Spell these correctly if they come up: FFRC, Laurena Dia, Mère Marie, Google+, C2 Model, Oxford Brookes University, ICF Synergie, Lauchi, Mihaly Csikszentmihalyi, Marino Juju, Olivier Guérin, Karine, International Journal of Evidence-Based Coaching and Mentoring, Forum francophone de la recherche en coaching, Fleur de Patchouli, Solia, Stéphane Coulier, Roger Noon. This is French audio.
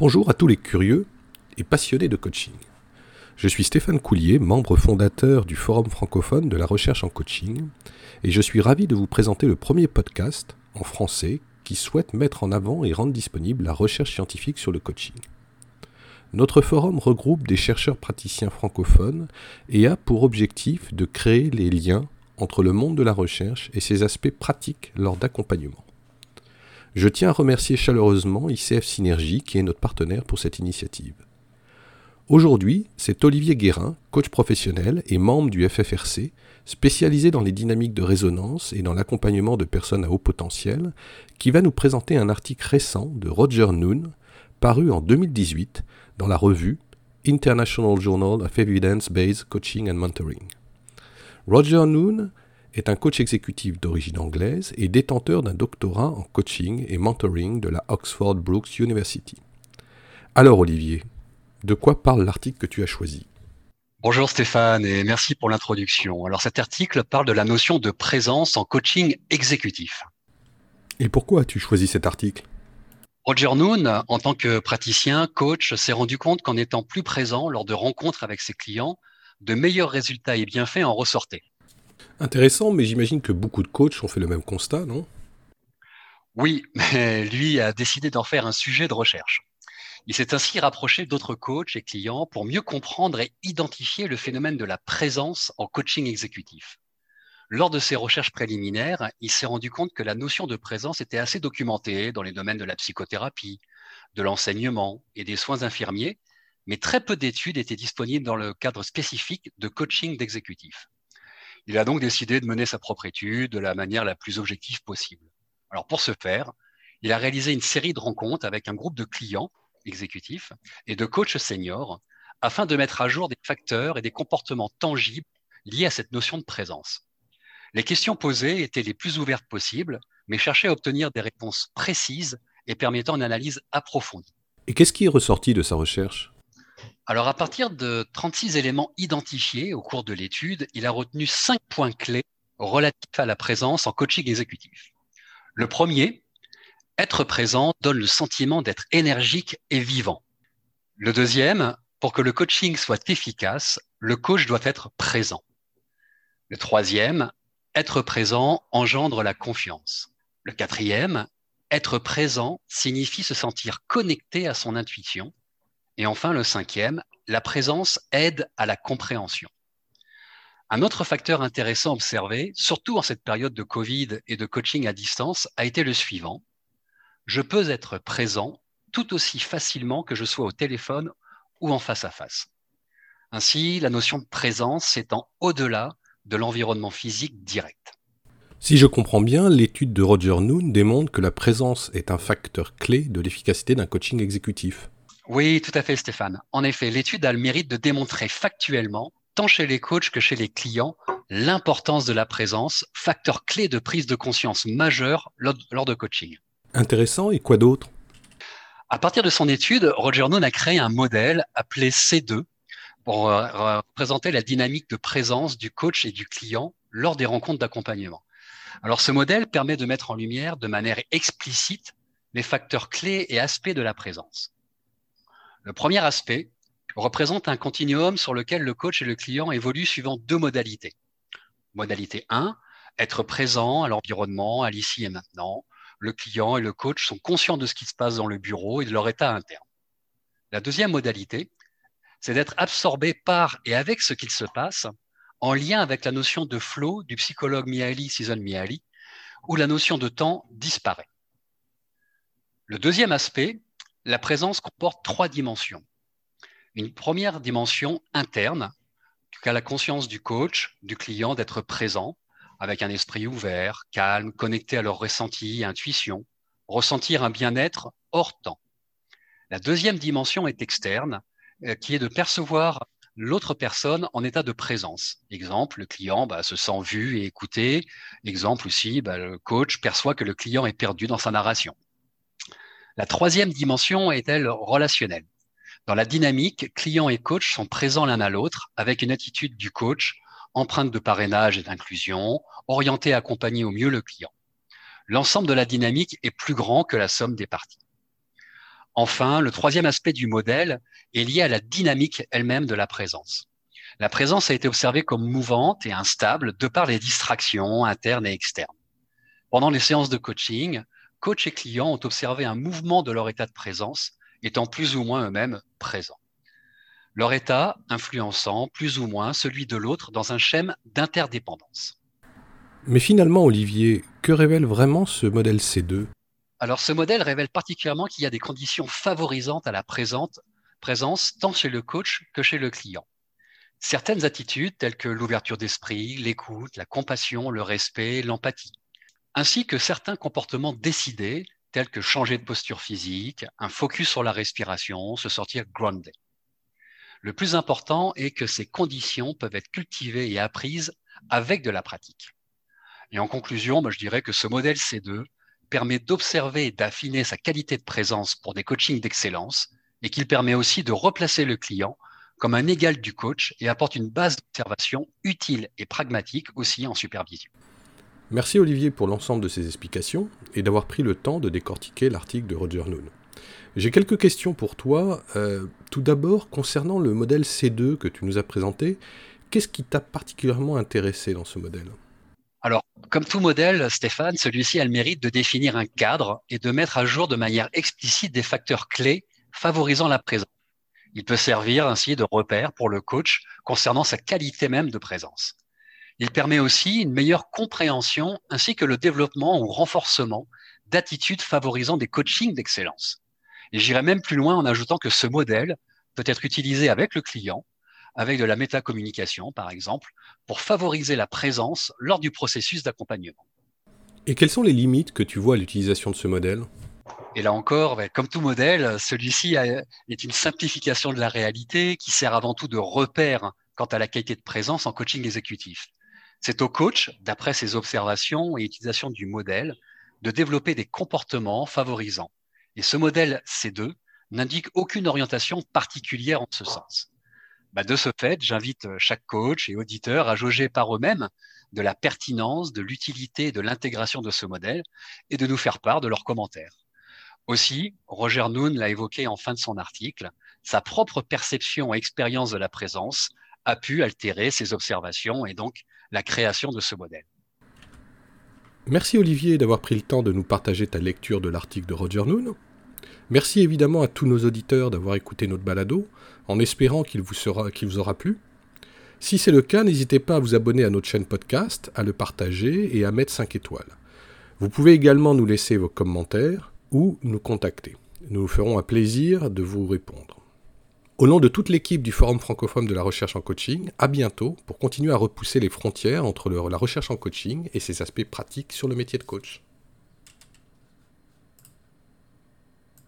Bonjour à tous les curieux et passionnés de coaching. Je suis Stéphane Coulier, membre fondateur du Forum francophone de la recherche en coaching, et je suis ravi de vous présenter le premier podcast en français qui souhaite mettre en avant et rendre disponible la recherche scientifique sur le coaching. Notre forum regroupe des chercheurs praticiens francophones et a pour objectif de créer les liens entre le monde de la recherche et ses aspects pratiques lors d'accompagnement. Je tiens à remercier chaleureusement ICF Synergie qui est notre partenaire pour cette initiative. Aujourd'hui, c'est Olivier Guérin, coach professionnel et membre du FFRC, spécialisé dans les dynamiques de résonance et dans l'accompagnement de personnes à haut potentiel, qui va nous présenter un article récent de Roger Noon, paru en 2018 dans la revue International Journal of Evidence-Based Coaching and Mentoring. Roger Noon est un coach exécutif d'origine anglaise et détenteur d'un doctorat en coaching et mentoring de la Oxford Brookes University. Alors Olivier, de quoi parle l'article que tu as choisi ? Bonjour Stéphane et merci pour l'introduction. Alors cet article parle de la notion de présence en coaching exécutif. Et pourquoi as-tu choisi cet article ? Roger Noon, en tant que praticien, coach, s'est rendu compte qu'en étant plus présent lors de rencontres avec ses clients, de meilleurs résultats et bienfaits en ressortaient. Intéressant, mais j'imagine que beaucoup de coachs ont fait le même constat, non ? Oui, mais lui a décidé d'en faire un sujet de recherche. Il s'est ainsi rapproché d'autres coachs et clients pour mieux comprendre et identifier le phénomène de la présence en coaching exécutif. Lors de ses recherches préliminaires, il s'est rendu compte que la notion de présence était assez documentée dans les domaines de la psychothérapie, de l'enseignement et des soins infirmiers, mais très peu d'études étaient disponibles dans le cadre spécifique de coaching d'exécutif. Il a donc décidé de mener sa propre étude de la manière la plus objective possible. Alors pour ce faire, il a réalisé une série de rencontres avec un groupe de clients exécutifs et de coachs seniors afin de mettre à jour des facteurs et des comportements tangibles liés à cette notion de présence. Les questions posées étaient les plus ouvertes possibles, mais cherchaient à obtenir des réponses précises et permettant une analyse approfondie. Et qu'est-ce qui est ressorti de sa recherche ? Alors, à partir de 36 éléments identifiés au cours de l'étude, il a retenu 5 points clés relatifs à la présence en coaching exécutif. Le premier, être présent donne le sentiment d'être énergique et vivant. Le deuxième, pour que le coaching soit efficace, le coach doit être présent. Le troisième, être présent engendre la confiance. Le quatrième, être présent signifie se sentir connecté à son intuition. Et enfin, le cinquième, la présence aide à la compréhension. Un autre facteur intéressant observé, surtout en cette période de Covid et de coaching à distance, a été le suivant. Je peux être présent tout aussi facilement que je sois au téléphone ou en face à face. Ainsi, la notion de présence s'étend au-delà de l'environnement physique direct. Si je comprends bien, l'étude de Roger Noon démontre que la présence est un facteur clé de l'efficacité d'un coaching exécutif. Oui, tout à fait Stéphane. En effet, l'étude a le mérite de démontrer factuellement, tant chez les coachs que chez les clients, l'importance de la présence, facteur clé de prise de conscience majeure lors de coaching. Intéressant, et quoi d'autre ? À partir de son étude, Roger Noon a créé un modèle appelé C2 pour représenter la dynamique de présence du coach et du client lors des rencontres d'accompagnement. Alors ce modèle permet de mettre en lumière de manière explicite les facteurs clés et aspects de la présence. Le premier aspect représente un continuum sur lequel le coach et le client évoluent suivant 2 modalités. Modalité 1, être présent à l'environnement, à l'ici et maintenant. Le client et le coach sont conscients de ce qui se passe dans le bureau et de leur état interne. La deuxième modalité, c'est d'être absorbé par et avec ce qu'il se passe, en lien avec la notion de flow du psychologue Mihaly Csikszentmihalyi, où la notion de temps disparaît. Le deuxième aspect, la présence comporte 3 dimensions. Une première dimension interne, qu'a la conscience du coach, du client d'être présent, avec un esprit ouvert, calme, connecté à leurs ressentis et intuitions, ressentir un bien-être hors temps. La deuxième dimension est externe, qui est de percevoir l'autre personne en état de présence. Exemple, le client se sent vu et écouté. Exemple aussi, le coach perçoit que le client est perdu dans sa narration. La troisième dimension est-elle relationnelle. Dans la dynamique, client et coach sont présents l'un à l'autre avec une attitude du coach, empreinte de parrainage et d'inclusion, orientée à accompagner au mieux le client. L'ensemble de la dynamique est plus grand que la somme des parties. Enfin, le troisième aspect du modèle est lié à la dynamique elle-même de la présence. La présence a été observée comme mouvante et instable de par les distractions internes et externes. Pendant les séances de coaching, coach et clients ont observé un mouvement de leur état de présence, étant plus ou moins eux-mêmes présents. Leur état influençant plus ou moins celui de l'autre dans un schème d'interdépendance. Mais finalement, Olivier, que révèle vraiment ce modèle C2 ? Alors, ce modèle révèle particulièrement qu'il y a des conditions favorisantes à la présence tant chez le coach que chez le client. Certaines attitudes telles que l'ouverture d'esprit, l'écoute, la compassion, le respect, l'empathie, ainsi que certains comportements décidés tels que changer de posture physique, un focus sur la respiration, se sentir « grounded ». Le plus important est que ces conditions peuvent être cultivées et apprises avec de la pratique. Et en conclusion, je dirais que ce modèle C2 permet d'observer et d'affiner sa qualité de présence pour des coachings d'excellence et qu'il permet aussi de replacer le client comme un égal du coach et apporte une base d'observation utile et pragmatique aussi en supervision. Merci Olivier pour l'ensemble de ces explications et d'avoir pris le temps de décortiquer l'article de Roger Noon. J'ai quelques questions pour toi. Tout d'abord, concernant le modèle C2 que tu nous as présenté, qu'est-ce qui t'a particulièrement intéressé dans ce modèle ? Alors, comme tout modèle, Stéphane, celui-ci a le mérite de définir un cadre et de mettre à jour de manière explicite des facteurs clés favorisant la présence. Il peut servir ainsi de repère pour le coach concernant sa qualité même de présence. Il permet aussi une meilleure compréhension ainsi que le développement ou renforcement d'attitudes favorisant des coachings d'excellence. Et j'irai même plus loin en ajoutant que ce modèle peut être utilisé avec le client, avec de la métacommunication par exemple, pour favoriser la présence lors du processus d'accompagnement. Et quelles sont les limites que tu vois à l'utilisation de ce modèle ? Et là encore, comme tout modèle, celui-ci est une simplification de la réalité qui sert avant tout de repère quant à la qualité de présence en coaching exécutif. C'est au coach, d'après ses observations et utilisation du modèle, de développer des comportements favorisants. Et ce modèle C2 n'indique aucune orientation particulière en ce sens. De ce fait, j'invite chaque coach et auditeur à jauger par eux-mêmes de la pertinence, de l'utilité et de l'intégration de ce modèle et de nous faire part de leurs commentaires. Aussi, Roger Noon l'a évoqué en fin de son article, sa propre perception et expérience de la présence a pu altérer ses observations et donc la création de ce modèle. Merci Olivier d'avoir pris le temps de nous partager ta lecture de l'article de Roger Noon. Merci évidemment à tous nos auditeurs d'avoir écouté notre balado, en espérant qu'il vous aura plu. Si c'est le cas, n'hésitez pas à vous abonner à notre chaîne podcast, à le partager et à mettre 5 étoiles. Vous pouvez également nous laisser vos commentaires ou nous contacter. Nous nous ferons un plaisir de vous répondre. Au nom de toute l'équipe du Forum francophone de la recherche en coaching, à bientôt pour continuer à repousser les frontières entre la recherche en coaching et ses aspects pratiques sur le métier de coach.